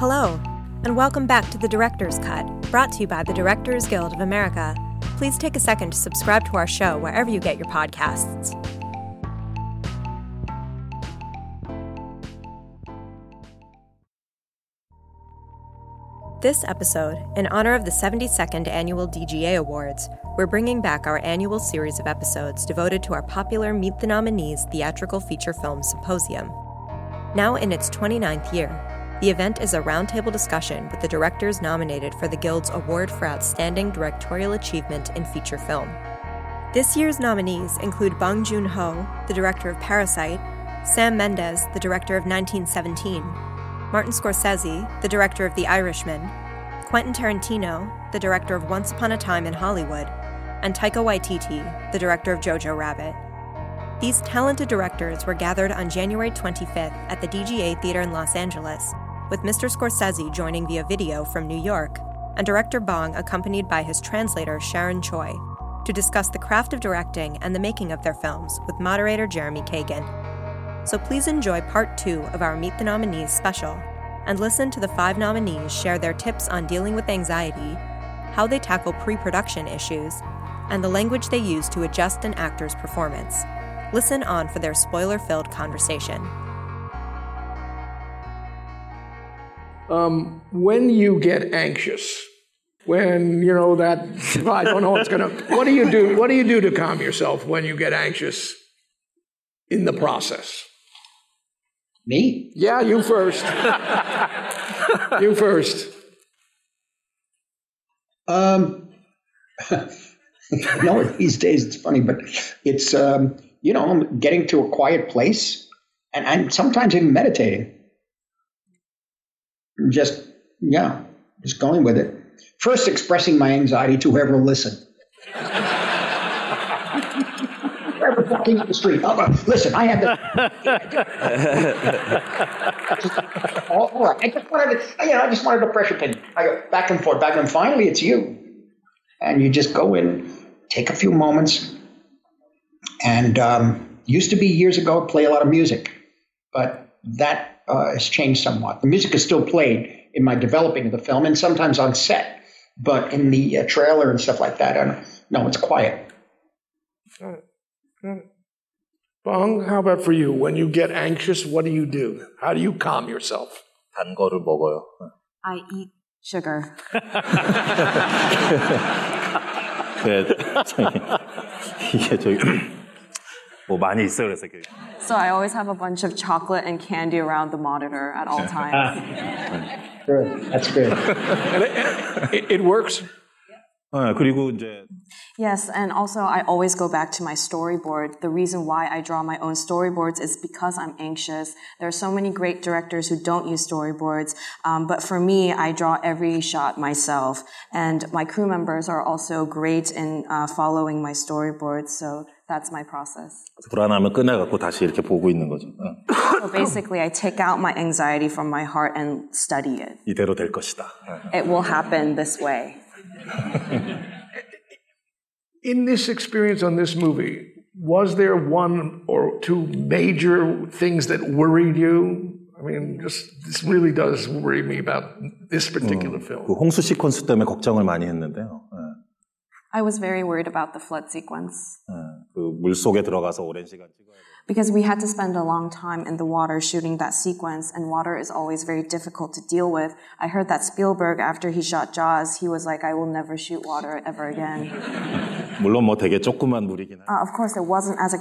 Hello, and welcome back to The Director's Cut, brought to you by the Directors Guild of America. Please take a second to subscribe to our show wherever you get your podcasts. This episode, in honor of the 72nd Annual DGA Awards, we're bringing back our annual series of episodes devoted to our popular Meet the Nominees Theatrical Feature Film Symposium. Now in its 29th year, the event is a roundtable discussion with the directors nominated for the Guild's Award for Outstanding Directorial Achievement in Feature Film. This year's nominees include Bong Joon-ho, the director of Parasite, Sam Mendes, the director of 1917, Martin Scorsese, the director of The Irishman, Quentin Tarantino, the director of Once Upon a Time in Hollywood, and Taika Waititi, the director of Jojo Rabbit. These talented directors were gathered on January 25th at the DGA Theater in Los Angeles, with Mr. Scorsese joining via video from New York, and director Bong accompanied by his translator Sharon Choi, to discuss the craft of directing and the making of their films with moderator Jeremy Kagan. So please enjoy part 2 of our Meet the Nominees special and listen to the 5 nominees share their tips on dealing with anxiety, how they tackle pre-production issues, and the language they use to adjust an actor's performance. Listen on for their spoiler-filled conversation. When you get anxious, when, you know, that, I don't know what's going to, what do you do to calm yourself when you get anxious in the process? Me? Yeah, you first. You first. No, these days it's funny, but it's, you know, getting to a quiet place and sometimes even meditating. Just going with it. First, expressing my anxiety to whoever will listen. Whoever fucking on the street. Listen, I have the... All right. I just wanted a pressure pin. I go back and forth, and finally it's you. And you just go in, take a few moments. And used to be years ago, play a lot of music, but that has changed somewhat. The music is still played in my developing of the film and sometimes on set, but in the trailer and stuff like that, no, it's quiet. Got it. Bong, how about for you? When you get anxious, what do you do? How do you calm yourself? 단 거를 먹어요. I eat sugar. So I always have a bunch of chocolate and candy around the monitor at all times. Good. That's good. It works? Yes, and also I always go back to my storyboard. The reason why I draw my own storyboards is because I'm anxious. There are so many great directors who don't use storyboards, but for me, I draw every shot myself. And my crew members are also great in following my storyboards, so that's my process. So basically, I take out my anxiety from my heart and study it. It will happen this way. In this experience on this movie, was there one or two major things that worried you? I mean, this really does worry me about this particular film. 홍수 시퀀스 때문에 걱정을 많이 했는데요. I was very worried about the flood sequence. Because we had to spend a long time in the water shooting that sequence, and water is always very difficult to deal with. I heard that Spielberg, after he shot Jaws, he was like, I will never shoot water ever again. Of course, it wasn't as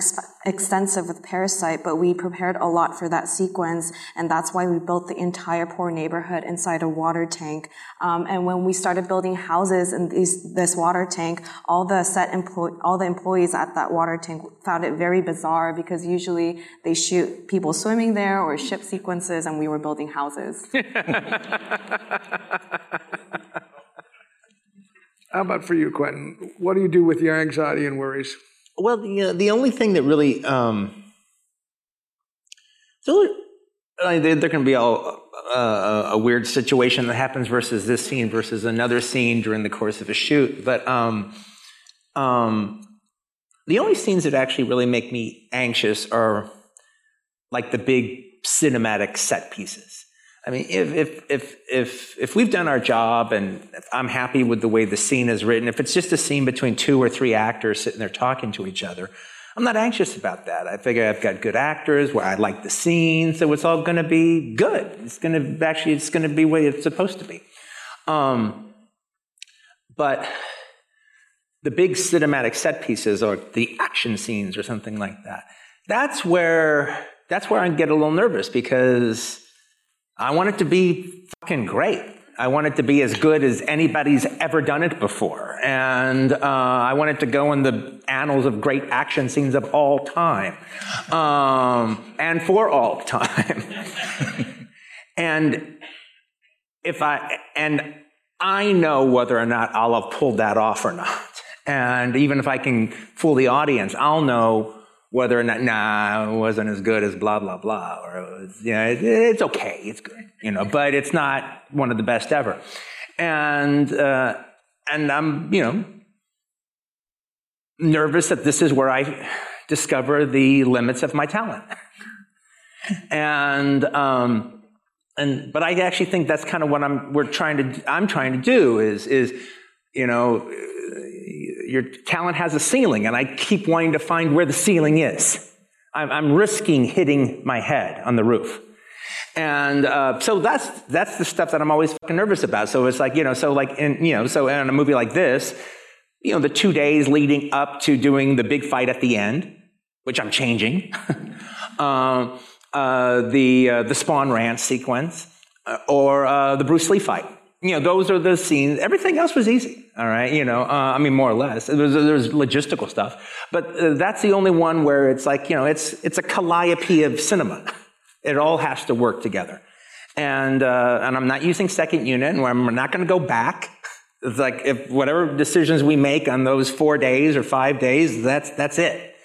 extensive with Parasite, but we prepared a lot for that sequence, and that's why we built the entire poor neighborhood inside a water tank. And when we started building houses in this water tank, all the set all the employees at that water tank found it very bizarre because usually they shoot people swimming there or ship sequences, and we were building houses. How about for you, Quentin? What do you do with your anxiety and worries? Well, the only thing that really there can be a weird situation that happens versus this scene versus another scene during the course of a shoot. But the only scenes that actually really make me anxious are like the big cinematic set pieces. I mean, if we've done our job and I'm happy with the way the scene is written, if it's just a scene between two or three actors sitting there talking to each other, I'm not anxious about that. I figure I've got good actors, where I like the scene, so it's all going to be good. It's going to be what it's supposed to be. But the big cinematic set pieces or the action scenes or something like that, that's where I get a little nervous, because I want it to be fucking great. I want it to be as good as anybody's ever done it before. And I want it to go in the annals of great action scenes of all time. And for all time. And I know whether or not I'll have pulled that off or not. And even if I can fool the audience, I'll know whether or not, nah, it wasn't as good as blah, blah, blah, or it was, you know, it's okay, it's good, you know, but it's not one of the best ever. And I'm, you know, nervous that this is where I discover the limits of my talent. But I actually think that's kind of what I'm trying to do is, you know, your talent has a ceiling, and I keep wanting to find where the ceiling is. I'm risking hitting my head on the roof. And so that's the stuff that I'm always fucking nervous about. So it's like, you know, so in a movie like this, you know, the 2 days leading up to doing the big fight at the end, which I'm changing, the Spawn Ranch sequence, or the Bruce Lee fight. You know, those are the scenes. Everything else was easy, all right? You know, I mean, more or less. There's logistical stuff. But that's the only one where it's like, you know, it's a calliope of cinema. It all has to work together. And I'm not using second unit, and I'm not going to go back. It's like, if whatever decisions we make on those 4 days or 5 days, that's it.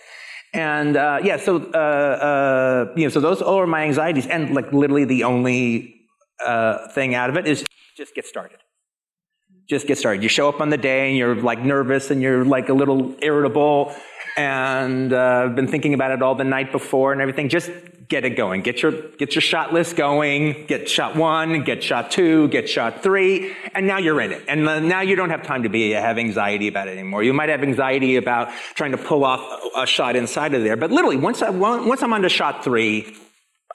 And, yeah, so, you know, so those are my anxieties. And, like, literally the only thing out of it is just get started. Just get started. You show up on the day and you're like nervous and you're like a little irritable, and I've been thinking about it all the night before and everything. Just get it going. Get your shot list going. Get shot one, get shot two, get shot three, and now you're in it. And now you don't have time to have anxiety about it anymore. You might have anxiety about trying to pull off a shot inside of there, but literally once I'm onto shot three,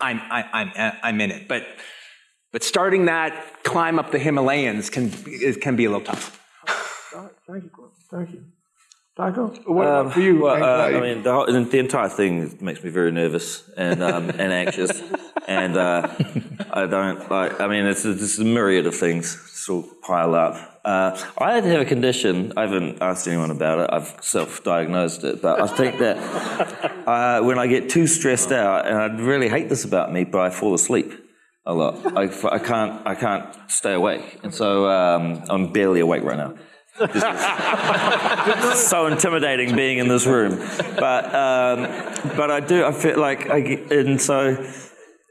I'm in it. But starting that climb up the Himalayas can be a little tough. Thank you. Taika, what about for you? I mean, the entire thing makes me very nervous and anxious, and I don't like. I mean, it's a myriad of things sort of pile up. I have a condition. I haven't asked anyone about it. I've self-diagnosed it, but I think that when I get too stressed out, and I really hate this about me, but I fall asleep a lot. I can't stay awake, and so I'm barely awake right now. It's so intimidating being in this room, but I do. I feel like and so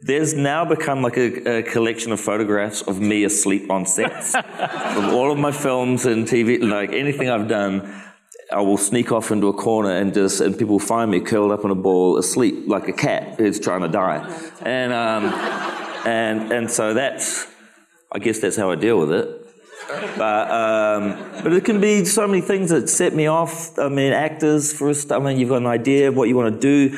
there's now become like a collection of photographs of me asleep on sets from all of my films and TV, like anything I've done. I will sneak off into a corner and people find me curled up on a ball asleep like a cat who's trying to die, and so I guess that's how I deal with it. But it can be so many things that set me off. I mean, actors, you've got an idea of what you want to do.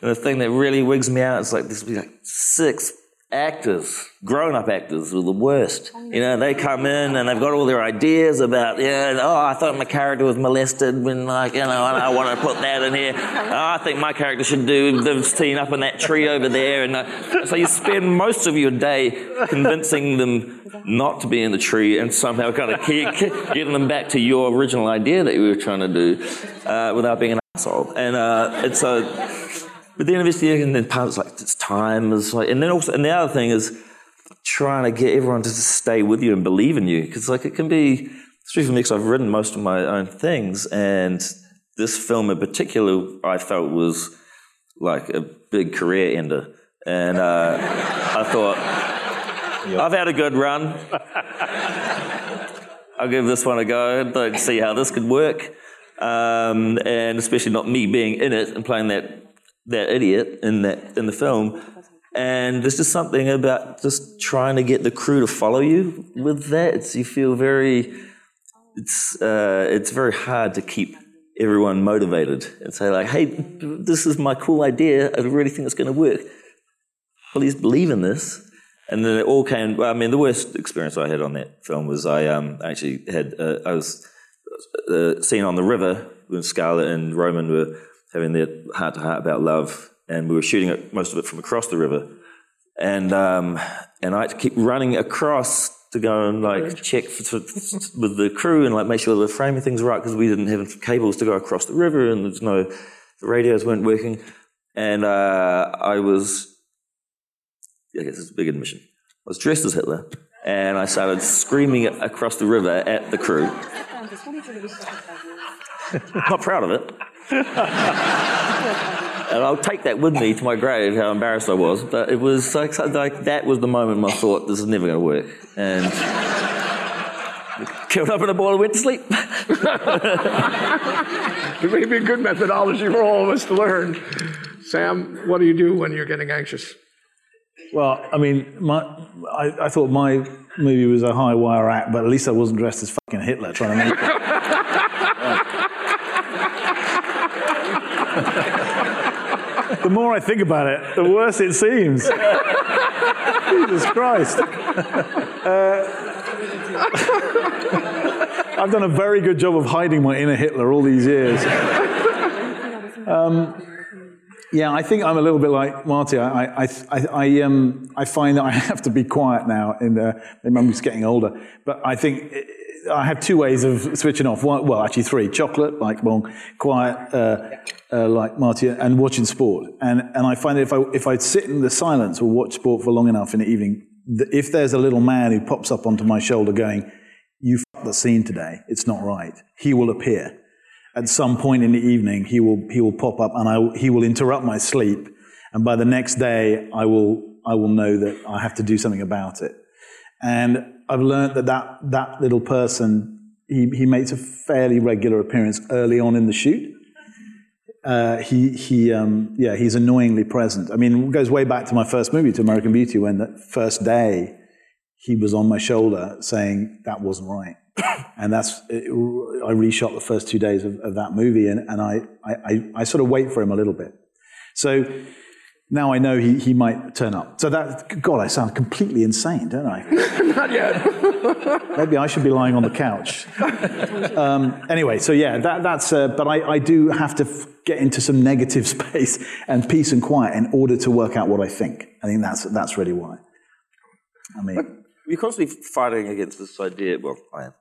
And the thing that really wigs me out is like, this will be like 6 actors, grown-up actors, are the worst. You know, they come in and they've got all their ideas about, I thought my character was molested when, like, you know, and I want to put that in here. Oh, I think my character should do this scene up in that tree over there. And so you spend most of your day convincing them not to be in the tree and somehow kind of getting them back to your original idea that you were trying to do without being an asshole. And so... But then eventually, and then part it's like it's time is like, and then also, and the other thing is trying to get everyone to just stay with you and believe in you, because like it can be, especially for me, because I've written most of my own things, and this film in particular, I felt was like a big career ender, and I thought I've had a good run. I'll give this one a go. Like, see how this could work, and especially not me being in it and playing that idiot in the film, And this is something about just trying to get the crew to follow you with that. You feel very, it's very hard to keep everyone motivated and say like, hey, this is my cool idea. I really think it's going to work. Please believe in this. And then it all came, well, I mean, the worst experience I had on that film was I was seen on the river when Scarlett and Roman were having their heart-to-heart about love. And we were shooting it, most of it from across the river, and I had to keep running across to go and like check with the crew and like make sure they were framing things right because we didn't have cables to go across the river and there's no, the radios weren't working, and I guess it's a big admission. I was dressed as Hitler, and I started screaming across the river at the crew. Not proud of it. And I'll take that with me to my grave, how embarrassed I was. But it was like that was the moment I thought, this is never going to work. And curled up in a ball and went to sleep. It may be a good methodology for all of us to learn. Sam, what do you do when you're getting anxious? Well, I mean, I thought my movie was a high wire act, but at least I wasn't dressed as fucking Hitler trying to make it. The more I think about it, the worse it seems. Jesus Christ. I've done a very good job of hiding my inner Hitler all these years. Yeah, I think I'm a little bit like Marty. I find that I have to be quiet now, and I'm just getting older. But I think I have two ways of switching off. One, well, actually three. Chocolate, like Bong, quiet, like Marty, and watching sport. And I find that if I sit in the silence or watch sport for long enough in the evening, if there's a little man who pops up onto my shoulder going, you fucked the scene today, it's not right, he will appear. At some point in the evening, he will pop up, and he will interrupt my sleep. And by the next day, I will know that I have to do something about it. And I've learned that little person, he makes a fairly regular appearance early on in the shoot. He's annoyingly present. I mean, it goes way back to my first movie, to American Beauty, when the first day he was on my shoulder saying that wasn't right. And I reshot the first 2 days of that movie, and I sort of wait for him a little bit. So now I know he might turn up. So that, God, I sound completely insane, don't I? Not yet. Maybe I should be lying on the couch. Anyway, so yeah, that's but I do have to get into some negative space and peace and quiet in order to work out what I think. I think that's really why. I mean, but you're constantly fighting against this idea, well, I am,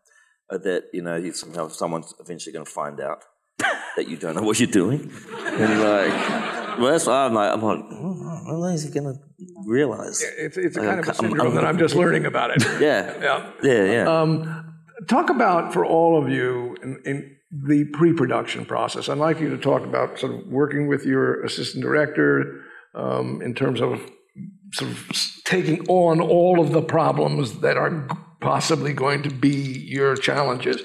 that, you know, someone's eventually going to find out that you don't know what you're doing. And like... Well, that's why I'm like, well, is he going to realize? Yeah, it's a kind of a syndrome that I'm just learning about it. Yeah. Talk about, for all of you, in the pre-production process. I'd like you to talk about sort of working with your assistant director in terms of sort of taking on all of the problems that are possibly going to be your challenges.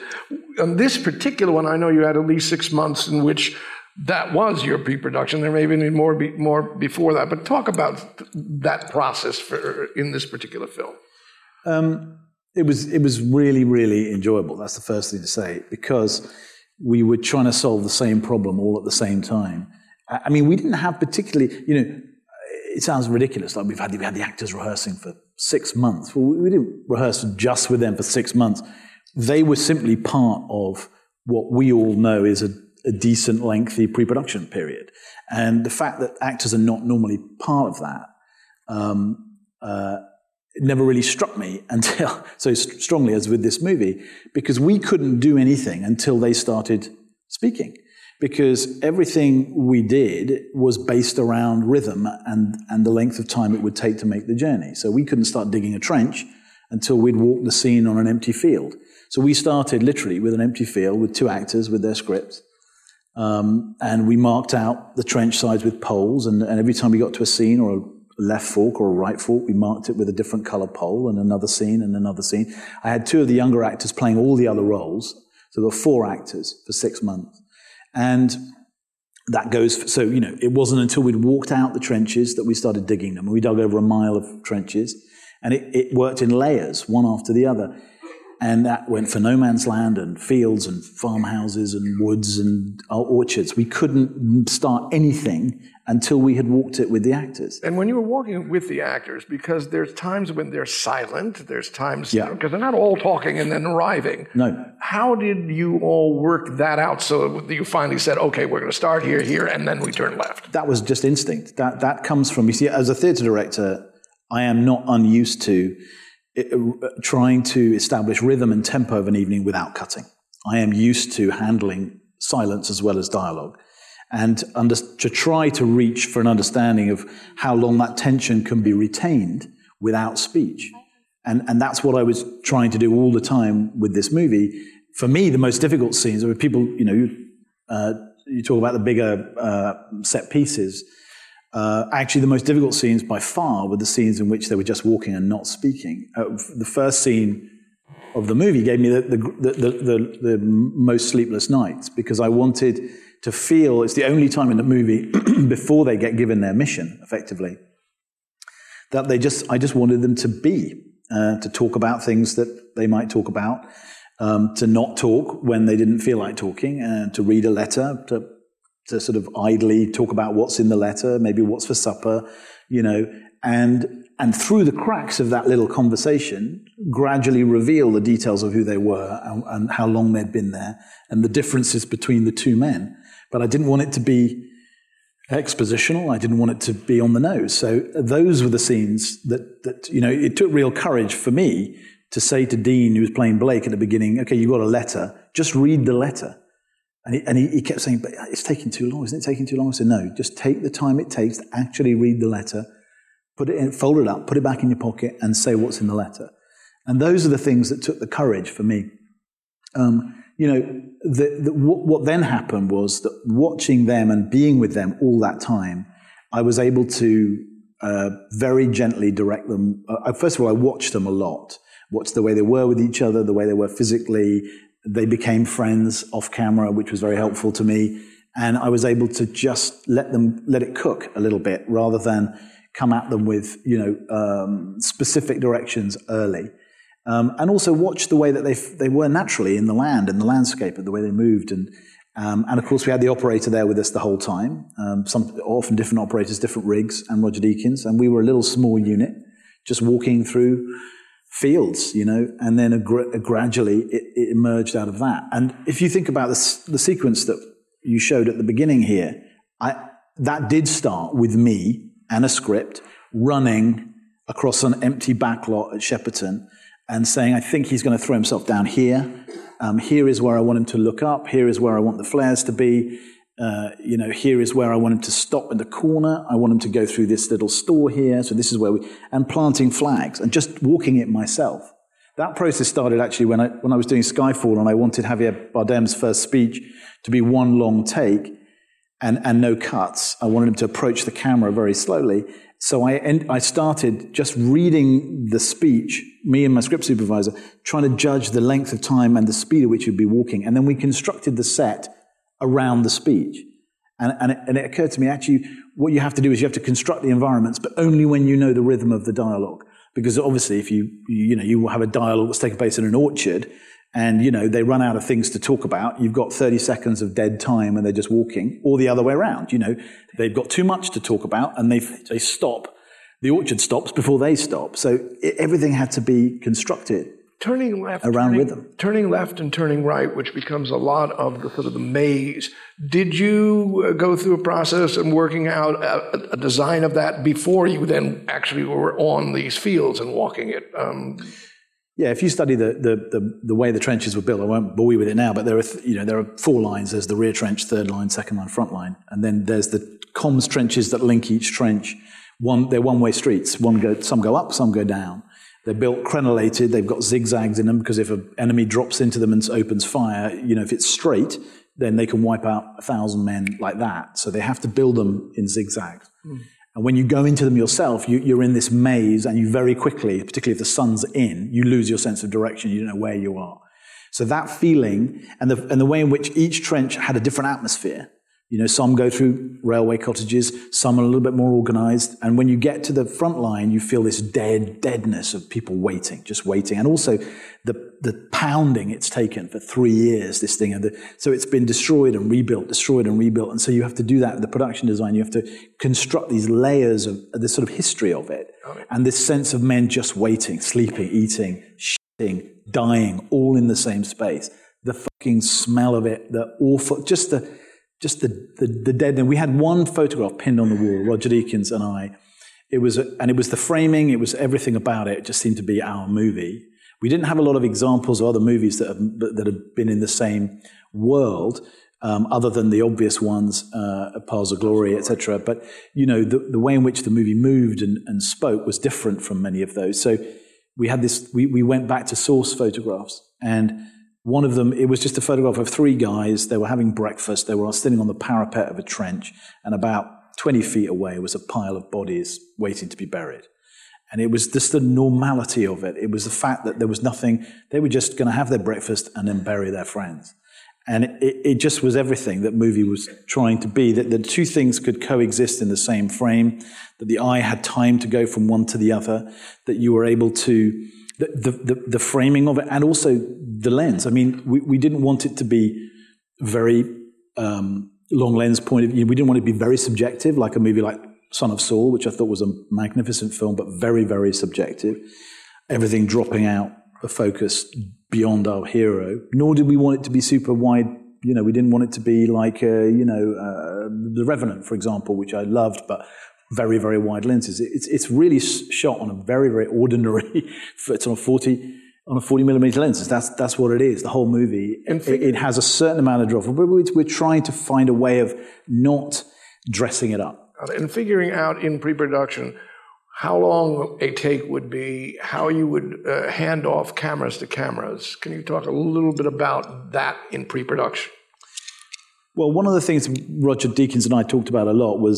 On this particular one, I know you had at least 6 months in which that was your pre-production. There may have been more before that, but talk about that process in this particular film. It was really, really enjoyable. That's the first thing to say, because we were trying to solve the same problem all at the same time. I mean, we didn't have particularly, you know, it sounds ridiculous, like we had the actors rehearsing for 6 months. Well, we didn't rehearse just with them for 6 months. They were simply part of what we all know is a decent, lengthy pre-production period. And the fact that actors are not normally part of that it never really struck me until so strongly as with this movie, because we couldn't do anything until they started speaking, because everything we did was based around rhythm and the length of time it would take to make the journey. So we couldn't start digging a trench until we'd walked the scene on an empty field. So we started literally with an empty field with two actors with their scripts, and we marked out the trench sides with poles, and every time we got to a scene or a left fork or a right fork, we marked it with a different color pole, and another scene and another scene. I had two of the younger actors playing all the other roles, so there were 4 actors for 6 months. And that goes, so, you know, it wasn't until we'd walked out the trenches that we started digging them. We dug over a mile of trenches, and it worked in layers, one after the other. And that went for no man's land and fields and farmhouses and woods and orchards. We couldn't start anything until we had walked it with the actors. And when you were walking with the actors, because there's times when they're silent, there's times, yeah, because they're not all talking and then arriving. No. How did you all work that out so that you finally said, okay, we're going to start here, and then we turn left? That was just instinct. That comes from, you see, as a theater director, I am not unused to trying to establish rhythm and tempo of an evening without cutting. I am used to handling silence as well as dialogue, and to try to reach for an understanding of how long that tension can be retained without speech. And that's what I was trying to do all the time with this movie. For me, the most difficult scenes are people, you know, you talk about the bigger set pieces. Actually, the most difficult scenes by far were the scenes in which they were just walking and not speaking. The first scene of the movie gave me the most sleepless nights, because I wanted to feel, it's the only time in the movie before they get given their mission, effectively, that I just wanted them to be, to talk about things that they might talk about, to not talk when they didn't feel like talking, to read a letter, to sort of idly talk about what's in the letter, maybe what's for supper, you know, and through the cracks of that little conversation, gradually reveal the details of who they were and how long they'd been there and the differences between the two men. But I didn't want it to be expositional. I didn't want it to be on the nose. So those were the scenes that you know, it took real courage for me to say to Dean, who was playing Blake at the beginning, okay, you got a letter, just read the letter. And he kept saying, but it's taking too long. Isn't it taking too long? I said, no, just take the time it takes to actually read the letter, put it in, fold it up, put it back in your pocket, and say what's in the letter. And those are the things that took the courage for me. You know, what then happened was that watching them and being with them all that time, I was able to very gently direct them. First of all, I watched them a lot, watched the way they were with each other, the way they were physically. They became friends off camera, which was very helpful to me. And I was able to just let it cook a little bit rather than come at them with, you know, specific directions early. And also watch the way that they were naturally in the land and the landscape and the way they moved. And of course, we had the operator there with us the whole time. Often different operators, different rigs, and Roger Deakins. And we were a little small unit just walking through fields, you know, and then gradually it emerged out of that. And if you think about the sequence that you showed at the beginning here, that did start with me and a script running across an empty back lot at Shepperton and saying, I think he's going to throw himself down here. Here is where I want him to look up. Here is where I want the flares to be. You know, here is where I want him to stop in the corner. I want him to go through this little store here. So this is where and planting flags and just walking it myself. That process started actually when I was doing Skyfall, and I wanted Javier Bardem's first speech to be one long take and no cuts. I wanted him to approach the camera very slowly. So I started just reading the speech, me and my script supervisor, trying to judge the length of time and the speed at which he'd be walking. And then we constructed the set around the speech. And it occurred to me, actually, what you have to do is you have to construct the environments, but only when you know the rhythm of the dialogue. Because obviously, if you have a dialogue that's taking place in an orchard, and, you know, they run out of things to talk about, you've got 30 seconds of dead time and they're just walking, or the other way around, you know. They've got too much to talk about, and they stop. The orchard stops before they stop. So everything had to be constructed. Turning left, turning left and turning right, which becomes a lot of the sort of the maze. Did you go through a process and working out a design of that before you then actually were on these fields and walking it? Yeah, if you study the way the trenches were built, I won't bore you with it now. But there are four lines. There's the rear trench, third line, second line, front line, and then there's the comms trenches that link each trench. They're one-way streets. Some go up, some go down. They're built crenellated, they've got zigzags in them, because if an enemy drops into them and opens fire, you know, if it's straight, then they can wipe out 1,000 men like that. So they have to build them in zigzags. Mm. And when you go into them yourself, you're in this maze, and you very quickly, particularly if the sun's in, you lose your sense of direction, you don't know where you are. So that feeling, and the way in which each trench had a different atmosphere, You know, some go through railway cottages, some are a little bit more organized. And when you get to the front line, you feel this deadness of people waiting, just waiting. And also the pounding it's taken for 3 years, this thing. So it's been destroyed and rebuilt, destroyed and rebuilt. And so you have to do that with the production design. You have to construct these layers of this sort of history of it. And this sense of men just waiting, sleeping, eating, shitting, dying, all in the same space. The fucking smell of it, the awful, just the dead. And we had one photograph pinned on the wall, Roger Deakins and I. It was the framing, it was everything about it. It just seemed to be our movie. We didn't have a lot of examples of other movies that have been in the same world, other than the obvious ones, Piles of Glory, etc. But you know, the way in which the movie moved and spoke was different from many of those. So we had this. We went back to source photographs. And one of them, it was just a photograph of three guys. They were having breakfast. They were sitting on the parapet of a trench, and about 20 feet away was a pile of bodies waiting to be buried. And it was just the normality of it. It was the fact that there was nothing. They were just going to have their breakfast and then bury their friends. And it just was everything that movie was trying to be, that the two things could coexist in the same frame, that the eye had time to go from one to the other, that you were able to... The framing of it, and also the lens. I mean, we didn't want it to be very long lens point of view. We didn't want it to be very subjective, like a movie like Son of Saul, which I thought was a magnificent film, but very, very subjective. Everything dropping out of focus beyond our hero. Nor did we want it to be super wide. You know, we didn't want it to be like, The Revenant, for example, which I loved, but... very, very wide lenses. It's really shot on a very, very ordinary. It's on a 40 millimeter lens. That's what it is. The whole movie. It has a certain amount of drop, but we're trying to find a way of not dressing it up and figuring out in pre-production how long a take would be, how you would hand off cameras to cameras. Can you talk a little bit about that in pre-production? Well, one of the things Roger Deakins and I talked about a lot was,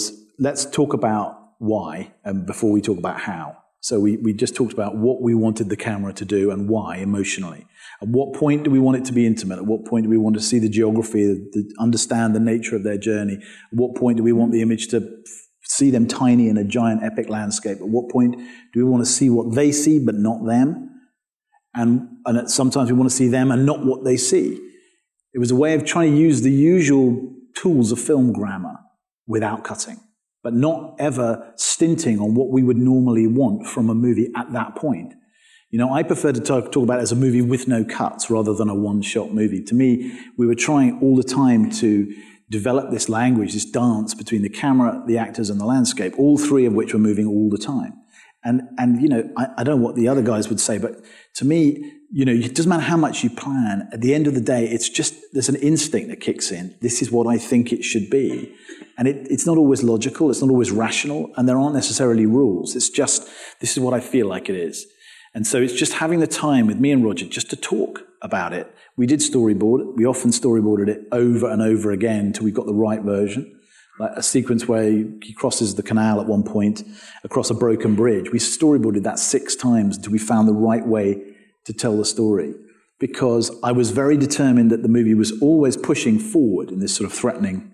let's talk about why and before we talk about how. So we just talked about what we wanted the camera to do and why emotionally. At what point do we want it to be intimate? At what point do we want to see the geography, understand the nature of their journey? At what point do we want the image to see them tiny in a giant epic landscape? At what point do we want to see what they see but not them? And sometimes we want to see them and not what they see. It was a way of trying to use the usual tools of film grammar without cutting, but not ever stinting on what we would normally want from a movie at that point. You know, I prefer to talk about it as a movie with no cuts rather than a one-shot movie. To me, we were trying all the time to develop this language, this dance between the camera, the actors, and the landscape, all three of which were moving all the time. And you know, I don't know what the other guys would say, but to me, you know, it doesn't matter how much you plan. At the end of the day, it's just, there's an instinct that kicks in. This is what I think it should be. And it's not always logical. It's not always rational. And there aren't necessarily rules. It's just, this is what I feel like it is. And so it's just having the time with me and Roger just to talk about it. We did storyboard. We often storyboarded it over and over again until we got the right version. Like a sequence where he crosses the canal at one point across a broken bridge. We storyboarded that 6 times until we found the right way to tell the story, because I was very determined that the movie was always pushing forward in this sort of threatening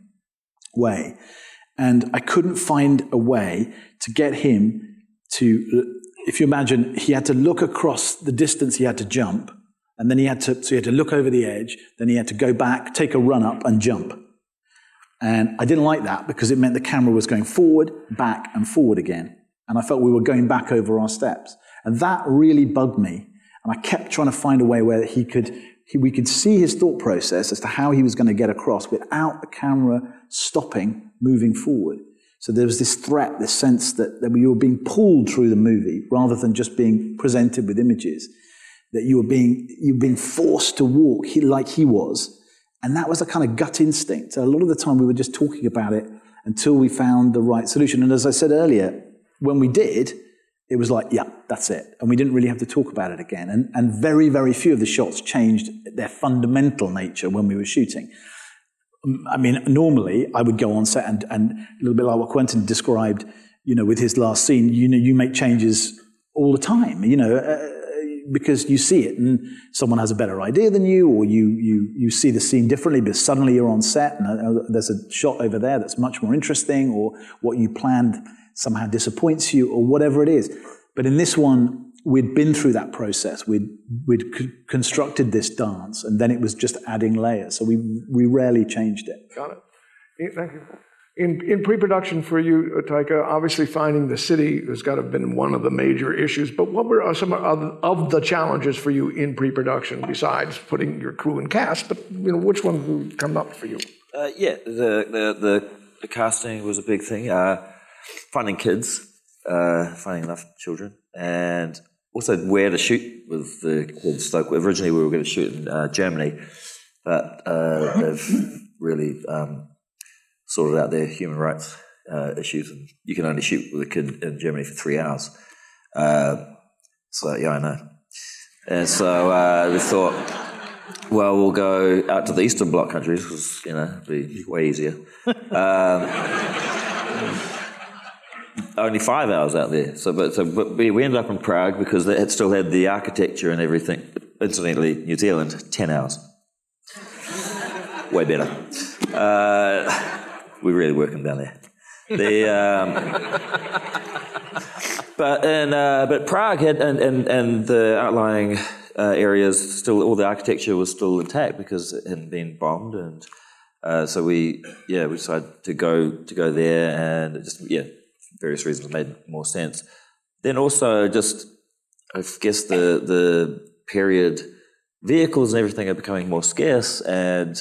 way. And I couldn't find a way to get him to, if you imagine, he had to look across the distance he had to jump, and then he had to look over the edge, then he had to go back, take a run up and jump. And I didn't like that because it meant the camera was going forward, back, and forward again. And I felt we were going back over our steps. And that really bugged me. And I kept trying to find a way where we could see his thought process as to how he was going to get across without the camera stopping, moving forward. So there was this threat, this sense that we were being pulled through the movie rather than just being presented with images, that you were being forced to walk like he was. And that was a kind of gut instinct. So a lot of the time we were just talking about it until we found the right solution. And as I said earlier, when we did, it was like, yeah, that's it. And we didn't really have to talk about it again. And very, very few of the shots changed their fundamental nature when we were shooting. I mean, normally I would go on set and a little bit like what Quentin described, you know, with his last scene, you know, you make changes all the time, you know, because you see it and someone has a better idea than you, or you see the scene differently, but suddenly you're on set and there's a shot over there that's much more interesting, or what you planned somehow disappoints you, or whatever it is. But in this one, we'd been through that process. We'd constructed this dance, and then it was just adding layers. So we rarely changed it. Got it. Thank you. In pre-production for you, Taika, obviously finding the city has got to have been one of the major issues, but what were some of the challenges for you in pre-production, besides putting your crew and cast, but which one come up for you? The casting was a big thing. Finding kids, finding enough children, and also where to shoot with the kids. Like originally we were going to shoot in Germany, but they've really... sorted out their human rights issues, and you can only shoot with a kid in Germany for 3 hours. So, yeah, I know. And so we thought, well, we'll go out to the Eastern Bloc countries because, it'd be way easier. Only 5 hours out there. But we ended up in Prague because they still had the architecture and everything. Incidentally, New Zealand, 10 hours. Way better. We really work them down there. But Prague had, and the outlying areas, still all the architecture was still intact because it hadn't been bombed, and so we decided to go there, and it just for various reasons made more sense. Then also just I guess the period vehicles and everything are becoming more scarce, and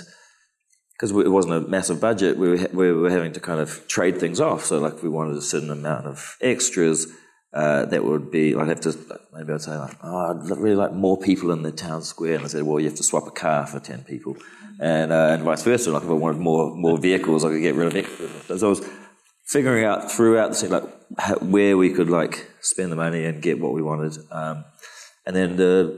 because it wasn't a massive budget, we were having to kind of trade things off. So, like, we wanted a certain amount of extras that would be, maybe I'd say, I'd really like more people in the town square. And I said, well, you have to swap a car for 10 people. And vice versa, like, if I wanted more vehicles, I could get rid of extras. So I was figuring out throughout the scene, where we could, spend the money and get what we wanted. And then the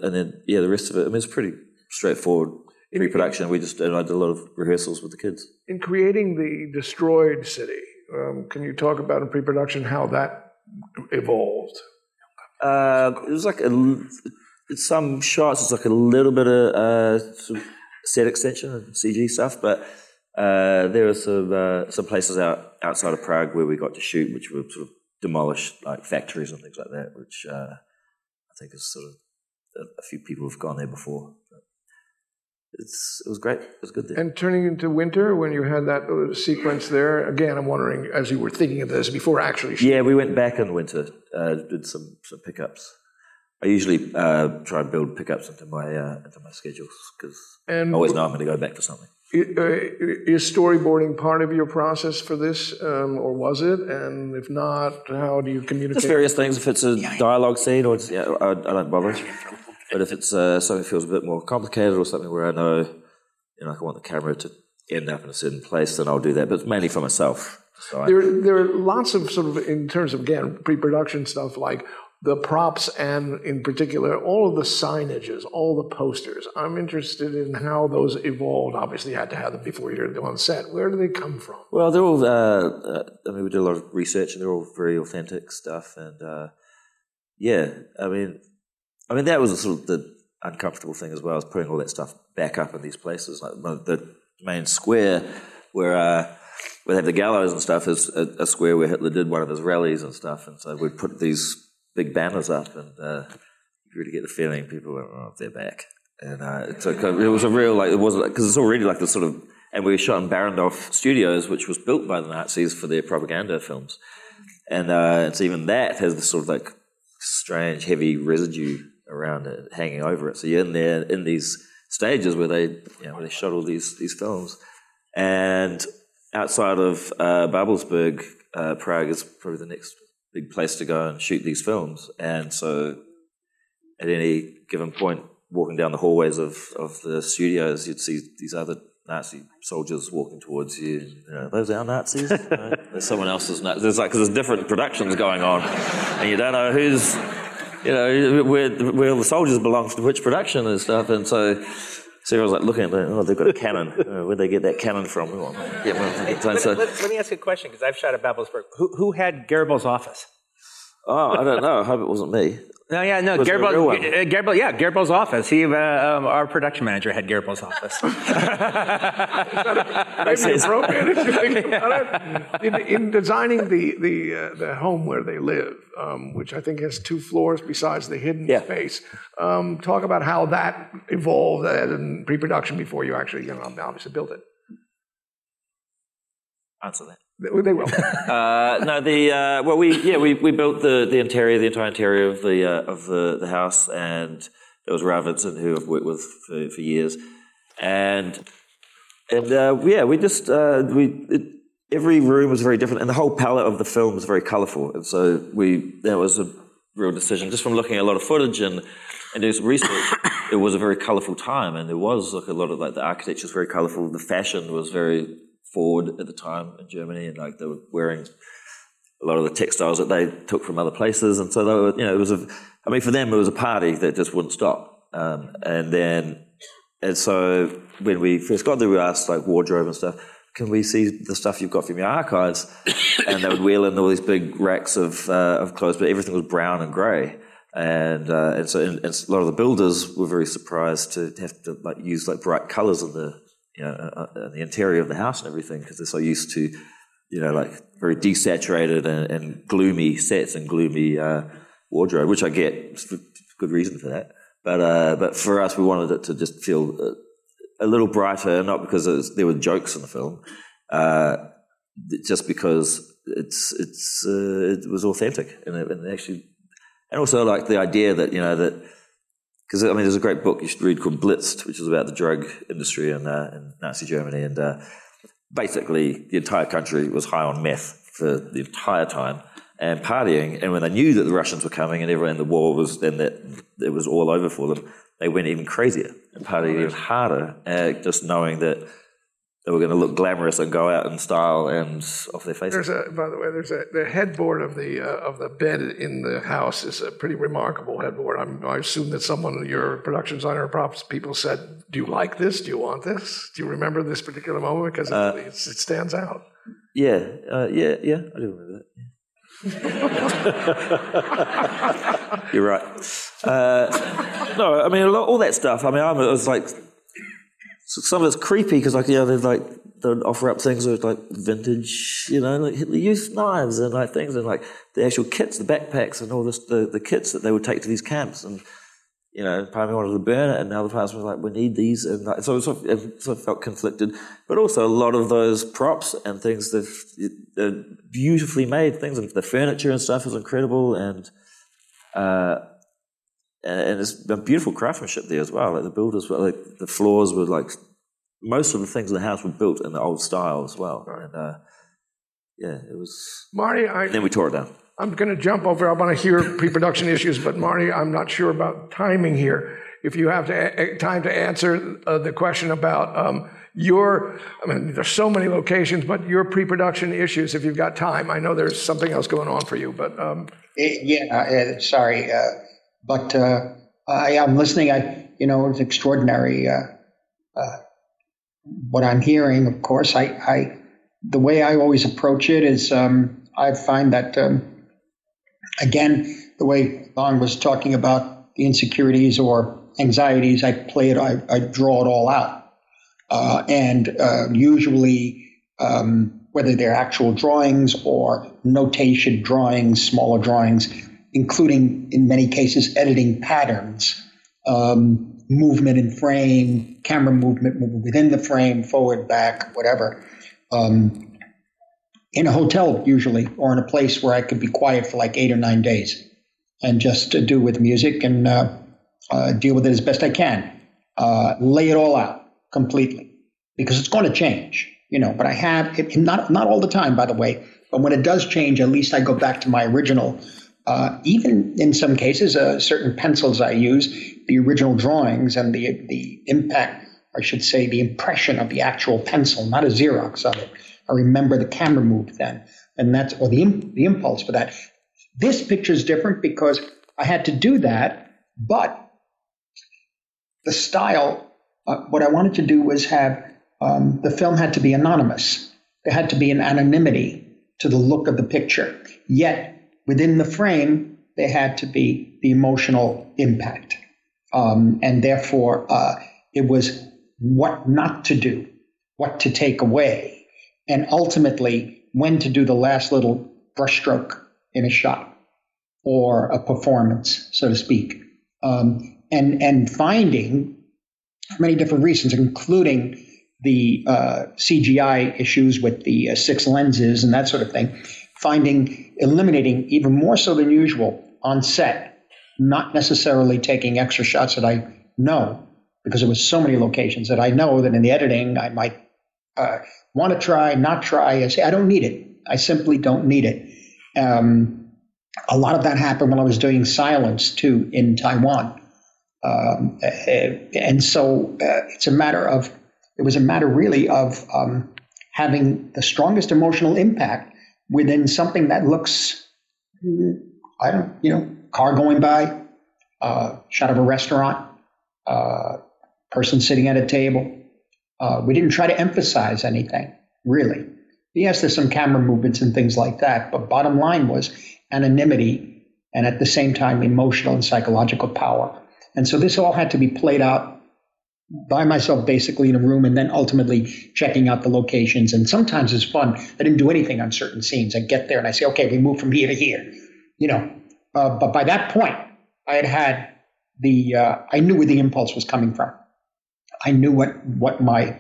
rest of it, it's pretty straightforward. In pre-production, I did a lot of rehearsals with the kids. In creating the destroyed city, can you talk about in pre-production how that evolved? It was in some shots, it's a little bit of sort of set extension and CG stuff, but there were some places outside of Prague where we got to shoot, which were sort of demolished, like factories and things like that, which I think is sort of a few people have gone there before. It was great. It was good there. And turning into winter, when you had that sequence there, again, I'm wondering, as you were thinking of this, before actually shooting. Yeah, we went back in the winter, did some pickups. I usually try and build pickups into my schedules because I always know I'm going to go back for something. Is storyboarding part of your process for this, or was it? And if not, how do you communicate? There's various things. If it's a dialogue scene, or I don't bother. But if it's something that feels a bit more complicated or something where I know, I want the camera to end up in a certain place, then I'll do that. But it's mainly for myself. So there are lots of sort of, in terms of, again, pre-production stuff, like the props and, in particular, all of the signages, all the posters. I'm interested in how those evolved. Obviously, you had to have them before you were on set. Where do they come from? Well, they're all, we did a lot of research, and they're all very authentic stuff. And, I mean, that was sort of the uncomfortable thing as well, is putting all that stuff back up in these places. Like the main square where they have the gallows and stuff is a square where Hitler did one of his rallies and stuff, and so we'd put these big banners up, and you really get the feeling people went, oh, they're back. And it was a real, it wasn't, because it's already this sort of, and we were shot in Barrandov Studios, which was built by the Nazis for their propaganda films. And so even that has this sort of strange, heavy residue around it, hanging over it. So you're in there, in these stages where they shot all these films. And outside of Babelsberg, Prague is probably the next big place to go and shoot these films. And so at any given point, walking down the hallways of the studios, you'd see these other Nazi soldiers walking towards you. Those are our Nazis. Right? There's someone else's Nazis. There's because there's different productions going on, and you don't know who's, where the soldiers belong to which production and stuff. And so everyone's looking at them. Oh, they've got a cannon. Where'd they get that cannon from? Let me ask you a question, because I've shot at Babelsberg. Who had Garibaldi's office? Oh, I don't know. I hope it wasn't me. No, yeah, no. Garibaldi, yeah, Garibaldi's office. He, our production manager had Garibaldi's office. Maybe appropriate if you think about it. In designing the home where they live, which I think has 2 floors besides the hidden space, talk about how that evolved in pre-production before you actually, obviously built it. Answer that. They will. We built the interior, the entire interior of the house, and it was Robinson, who I've worked with for years, every room was very different, and the whole palette of the film was very colourful, and so that was a real decision. Just from looking at a lot of footage and doing some research, it was a very colourful time, and there was the architecture was very colourful, the fashion was very forward at the time in Germany, and they were wearing a lot of the textiles that they took from other places, and so they were, for them it was a party that just wouldn't stop. And so when we first got there, we asked wardrobe and stuff, can we see the stuff you've got from your archives? And they would wheel in all these big racks of clothes, but everything was brown and grey. And so a lot of the builders were very surprised to have to use bright colours in the interior of the house and everything, because they're so used to, very desaturated and gloomy sets and gloomy wardrobe, which I get. It's a good reason for that. But for us, we wanted it to just feel a little brighter, not because there were jokes in the film, just because it was authentic and also the idea that because there's a great book you should read called Blitzed, which is about the drug industry in Nazi Germany, and basically the entire country was high on meth for the entire time and partying. And when they knew that the Russians were coming and everyone in the war was, and that it was all over for them, they went even crazier and partied even harder, just knowing that they were going to look glamorous and go out in style and off their faces. By the way, the headboard of the bed in the house is a pretty remarkable headboard. I assume that someone, your production designer, props people said, "Do you like this? Do you want this? Do you remember this particular moment? Because it stands out." Yeah, I do remember that. Yeah. You're right. All that stuff. It was like. So some of it's creepy because, they'd offer up things with vintage, Hitler Youth knives and things, and the actual kits, the backpacks, and all this, the kits that they would take to these camps, and part of me wanted to burn it, and the other part was we need these, and so it felt conflicted. But also a lot of those props and things, they're beautifully made things, and the furniture and stuff is incredible, and it's beautiful craftsmanship there as well. The builders were the floors were most of the things in the house were built in the old style as well. Right. And it was Marty. Then we tore it down. I'm going to jump over. I want to hear pre-production issues, but Marty, I'm not sure about timing here. If you have time to answer the question about there's so many locations, but your pre-production issues, if you've got time. I know there's something else going on for you, but sorry. But I'm listening. It's extraordinary what I'm hearing. Of course, the way I always approach it is I find that again, the way Bong was talking about the insecurities or anxieties, I draw it all out, and usually whether they're actual drawings or notation drawings, smaller drawings, including, in many cases, editing patterns, movement in frame, camera movement within the frame, forward, back, whatever. In a hotel, usually, or in a place where I could be quiet for 8 or 9 days and just do with music and deal with it as best I can. Lay it all out completely, because it's going to change, but I have it, not all the time, by the way, but when it does change, at least I go back to my original. Even in some cases, certain pencils I use, the original drawings and the impact, I should say, the impression of the actual pencil, not a Xerox of it. I remember the camera move then, and that's or the impulse for that. This picture is different because I had to do that, but the style. What I wanted to do was have the film had to be anonymous. There had to be an anonymity to the look of the picture, yet. within the frame, there had to be the emotional impact. And therefore, it was what not to do, what to take away, and ultimately when to do the last little brushstroke in a shot or a performance, so to speak. And finding many different reasons, including the CGI issues with the six lenses and that sort of thing, eliminating even more so than usual on set, not necessarily taking extra shots that I know, because there was so many locations that I know that in the editing I might want to try, not try. I say, I don't need it. I simply don't need it. A lot of that happened when I was doing silence too in Taiwan. And so it was a matter really of having the strongest emotional impact within something that looks, car going by, shot of a restaurant, person sitting at a table. We didn't try to emphasize anything, really. Yes, there's some camera movements and things like that, but bottom line was anonymity and at the same time emotional and psychological power. And so this all had to be played out by myself basically in a room and then ultimately checking out the locations. And sometimes it's fun. I didn't do anything on certain scenes. I get there and I say, okay, we move from here to here, But by that point, I had I knew where the impulse was coming from. I knew what my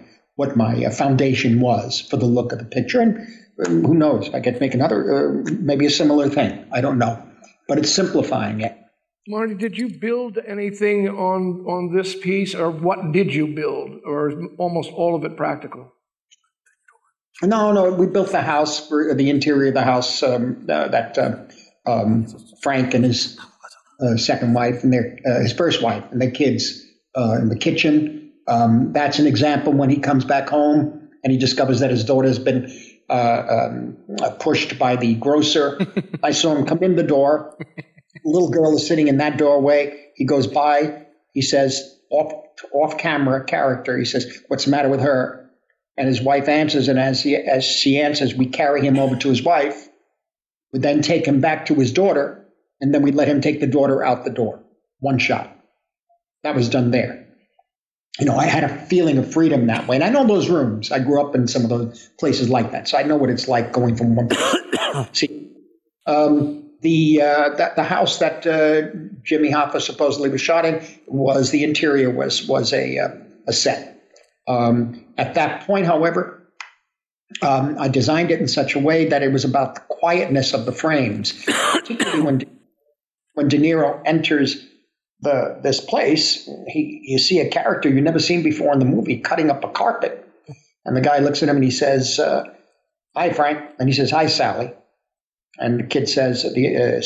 foundation was for the look of the picture. And who knows, I could make another, maybe a similar thing. I don't know. But it's simplifying it. Marty, did you build anything on this piece, or what did you build, or is almost all of it practical? No, we built the house, the interior of the house that Frank and his second wife and his first wife and their kids in the kitchen. That's an example when he comes back home and he discovers that his daughter has been pushed by the grocer. I saw him come in the door. Little girl is sitting in that doorway. He goes by. He says, off-camera character, he says, "What's the matter with her?" And his wife answers, and as she answers, we carry him over to his wife. We then take him back to his daughter, and then we let him take the daughter out the door. One shot. That was done there. I had a feeling of freedom that way. And I know those rooms. I grew up in some of those places like that. So I know what it's like going from one place to see. The house that Jimmy Hoffa supposedly was shot in was the interior was a set. At that point, however, I designed it in such a way that it was about the quietness of the frames, particularly when De Niro enters this place. You see a character you've never seen before in the movie cutting up a carpet, and the guy looks at him and he says, "Hi, Frank," and he says, "Hi, Sally." And the kid says,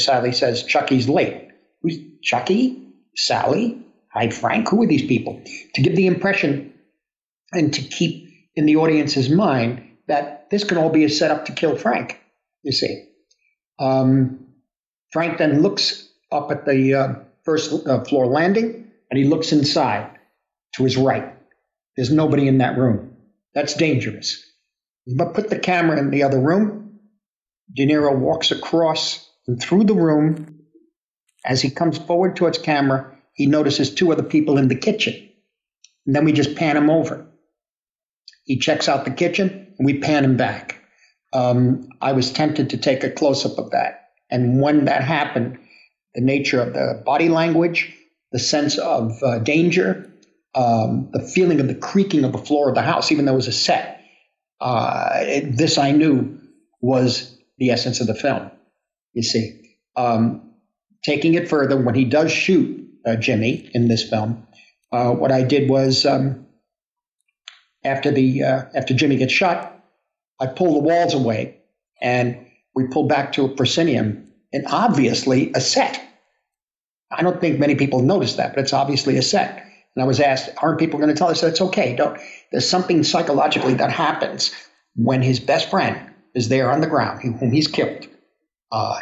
Sally says, "Chucky's late." Who's Chucky? Sally? Hi, Frank? Who are these people? To give the impression and to keep in the audience's mind that this can all be a setup to kill Frank, you see. Frank then looks up at the first floor landing, and he looks inside to his right. There's nobody in that room. That's dangerous. But put the camera in the other room. De Niro walks across and through the room. As he comes forward towards camera, he notices two other people in the kitchen. And then we just pan him over. He checks out the kitchen, and we pan him back. I was tempted to take a close-up of that. And when that happened, the nature of the body language, the sense of danger, the feeling of the creaking of the floor of the house, even though it was a set, this I knew was the essence of the film, you see. Taking it further, when he does shoot Jimmy in this film, what I did was after Jimmy gets shot, I pull the walls away and we pull back to a proscenium, and obviously a set. I don't think many people notice that, but it's obviously a set. And I was asked, "Aren't people going to tell?" I said, "It's okay. Don't." There's something psychologically that happens when his best friend is there on the ground, whom he's killed.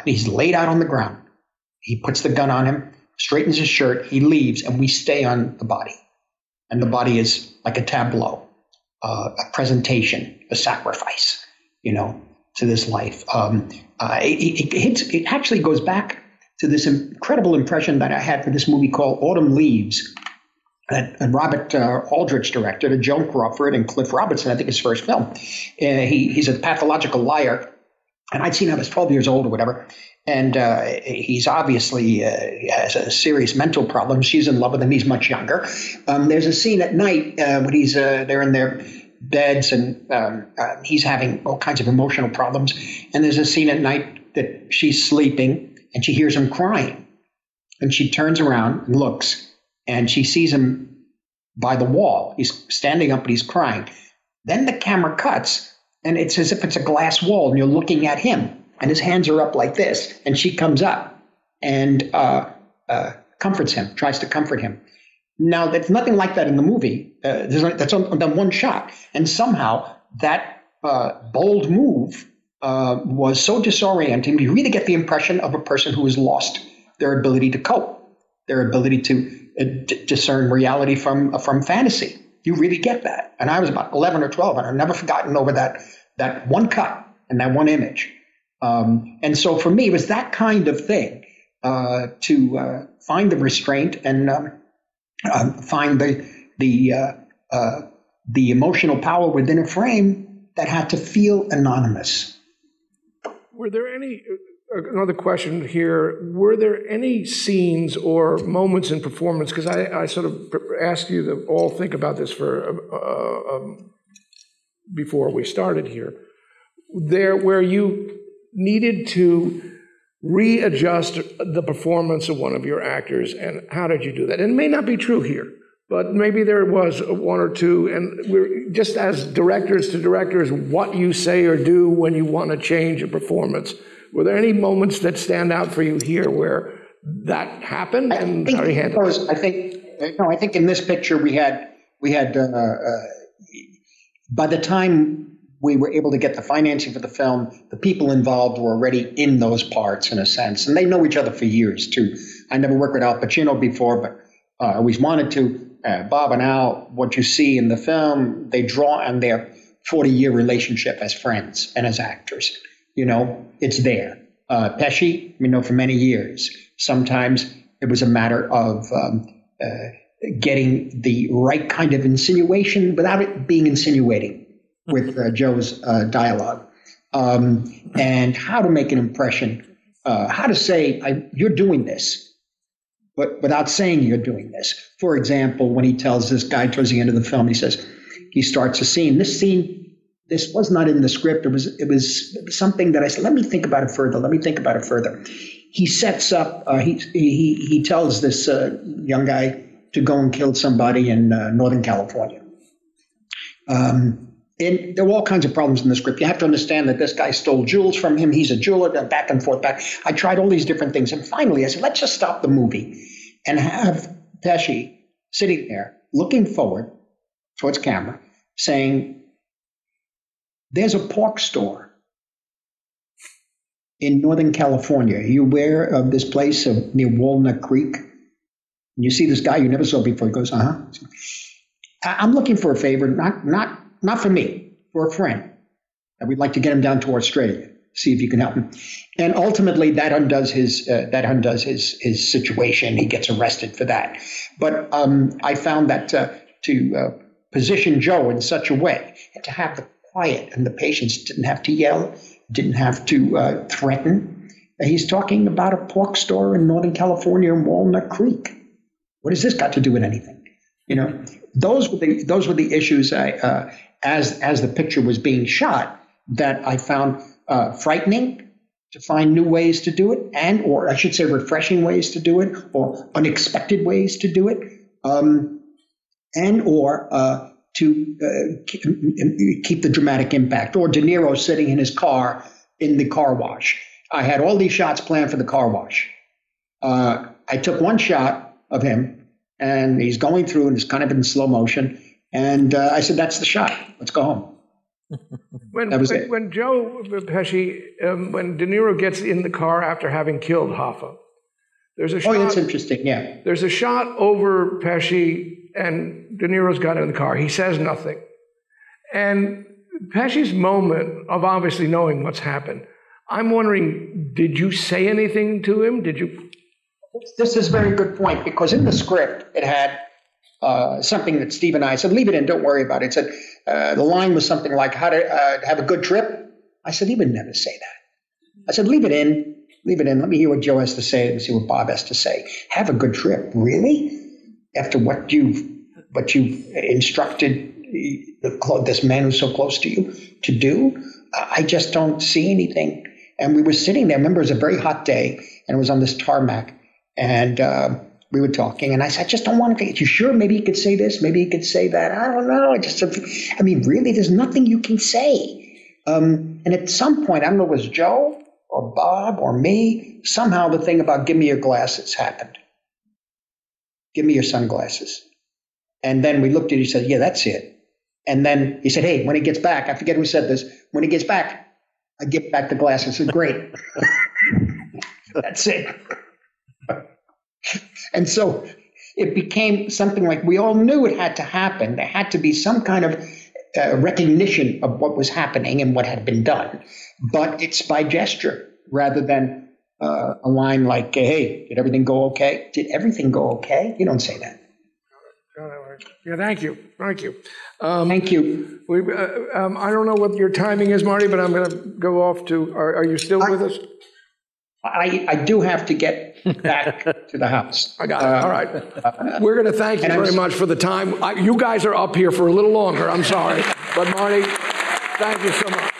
He's laid out on the ground. He puts the gun on him, straightens his shirt, he leaves, and we stay on the body. And the body is like a tableau, a presentation, a sacrifice. to this life. It actually goes back to this incredible impression that I had for this movie called Autumn Leaves, and Robert Aldrich directed, and Joan Crawford and Cliff Robertson, I think his first film. He's a pathological liar, and I'd seen him as 12 years old or whatever, and he's obviously has a serious mental problem. She's in love with him. He's much younger. There's a scene at night when he's they're in their beds, and he's having all kinds of emotional problems, and there's a scene at night that she's sleeping, and she hears him crying, and she turns around and looks, and she sees him by the wall. He's standing up, but he's crying. Then the camera cuts, and it's as if it's a glass wall, and you're looking at him, and his hands are up like this, and she comes up and comforts him, tries to comfort him. Now, there's nothing like that in the movie. That's on one shot. And somehow that bold move was so disorienting. You really get the impression of a person who has lost their ability to cope, their ability to discern reality from fantasy. You really get that. And I was about 11 or 12, and I've never forgotten over that one cut and that one image. And so for me, it was that kind of thing to find the restraint and find the emotional power within a frame that had to feel anonymous. Were there any? Another question here: were there any scenes or moments in performance? Because I sort of asked you to all think about this for before we started here. There, where you needed to readjust the performance of one of your actors, and how did you do that? And it may not be true here, but maybe there was one or two, and we're just as directors to directors, what you say or do when you want to change a performance. Were there any moments that stand out for you here where that happened? And how you handled it? I think in this picture we had by the time we were able to get the financing for the film, the people involved were already in those parts, in a sense. And they know each other for years, too. I never worked with Al Pacino before, but I always wanted to. Bob and Al, what you see in the film, they draw on their 40-year relationship as friends and as actors. You know, it's there. Pesci, you know, for many years. Sometimes it was a matter of getting the right kind of insinuation without it being insinuating. With Joe's dialogue, and how to make an impression, how to say you're doing this, but without saying you're doing this. For example, when he tells this guy towards the end of the film, he says he starts a scene. This was not in the script. It was something that I said. Let me think about it further. He sets up. He tells this young guy to go and kill somebody in Northern California. And there were all kinds of problems in the script. You have to understand that this guy stole jewels from him. He's a jeweler, back and forth, back. I tried all these different things. And finally, I said, let's just stop the movie and have Pesci sitting there looking forward towards camera saying, there's a pork store in Northern California. Are you aware of this place near Walnut Creek? And you see this guy you never saw before. He goes, uh-huh. I'm looking for a favor, not for me, for a friend. And we'd like to get him down to Australia, see if you can help him. And ultimately, that undoes his situation. He gets arrested for that. But I found that to position Joe in such a way, and to have the quiet and the patience, didn't have to yell, didn't have to threaten. He's talking about a pork store in Northern California in Walnut Creek. What has this got to do with anything? You know, those were the issues I, as the picture was being shot, that I found frightening to find new ways to do it, and or I should say refreshing ways to do it, or unexpected ways to do it, and or to keep the dramatic impact. Or De Niro sitting in his car in the car wash. I had all these shots planned for the car wash. I took one shot of him. And he's going through, and it's kind of in slow motion. And I said, "That's the shot. Let's go home." That was it. When Joe Pesci, when De Niro gets in the car after having killed Hoffa, there's a shot. Oh, that's interesting. Yeah, there's a shot over Pesci, and De Niro's got in the car. He says nothing, and Pesci's moment of obviously knowing what's happened, I'm wondering, did you say anything to him? Did you? This is a very good point, because in the script, it had something that Steve and I said, leave it in, don't worry about it. It said, the line was something like, how to have a good trip. I said, he would never say that. I said, leave it in, leave it in. Let me hear what Joe has to say and see what Bob has to say. Have a good trip, really? After what you've instructed this man who's so close to you to do? I just don't see anything. And we were sitting there. I remember it was a very hot day, and it was on this tarmac. And we were talking, and I said, I just don't want to. You sure? Maybe he could say this. Maybe he could say that. I don't know. Really, there's nothing you can say. And at some point, I don't know, it was Joe or Bob or me. Somehow the thing about give me your glasses happened. Give me your sunglasses. And then we looked at each other. Yeah, that's it. And then he said, hey, when he gets back, I forget who said this. When he gets back, I get back the glasses. I said, great. That's it. And so it became something like we all knew it had to happen. There had to be some kind of recognition of what was happening and what had been done. But it's by gesture rather than a line like, hey, did everything go okay? Did everything go okay? You don't say that. Yeah, thank you. Thank you. Thank you. I don't know what your timing is, Marty, but I'm going to go off to are you still with us? I do have to get back to the house. I got it. All right. We're going to thank you very much for the time. You guys are up here for a little longer. I'm sorry. But, Marty, thank you so much.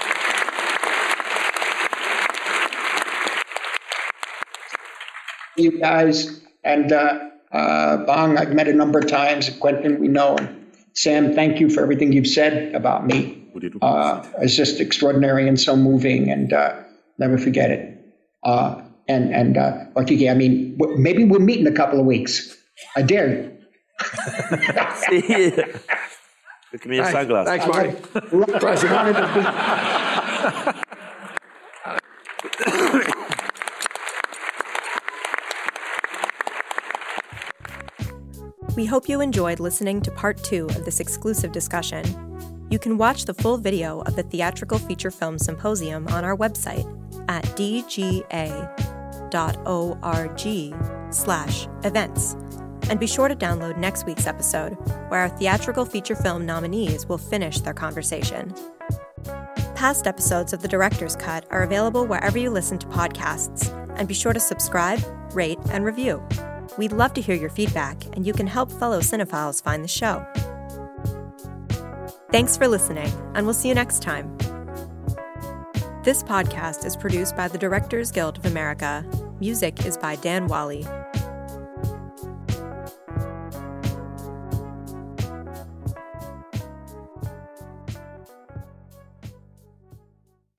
You guys, and Bong, I've met a number of times. Quentin, we know him. Sam, thank you for everything you've said about me. It's just extraordinary and so moving, and never forget it. Ortega, I mean, maybe we'll meet in a couple of weeks. I dare you. See you. Look at me in sunglasses. Thanks, Marty. We hope you enjoyed listening to part 2 of this exclusive discussion. You can watch the full video of the Theatrical Feature Film Symposium on our website at dga.org/events. And be sure to download next week's episode, where our Theatrical Feature Film nominees will finish their conversation. Past episodes of The Director's Cut are available wherever you listen to podcasts, and be sure to subscribe, rate, and review. We'd love to hear your feedback, and you can help fellow cinephiles find the show. Thanks for listening, and we'll see you next time. This podcast is produced by the Directors Guild of America. Music is by Dan Wally.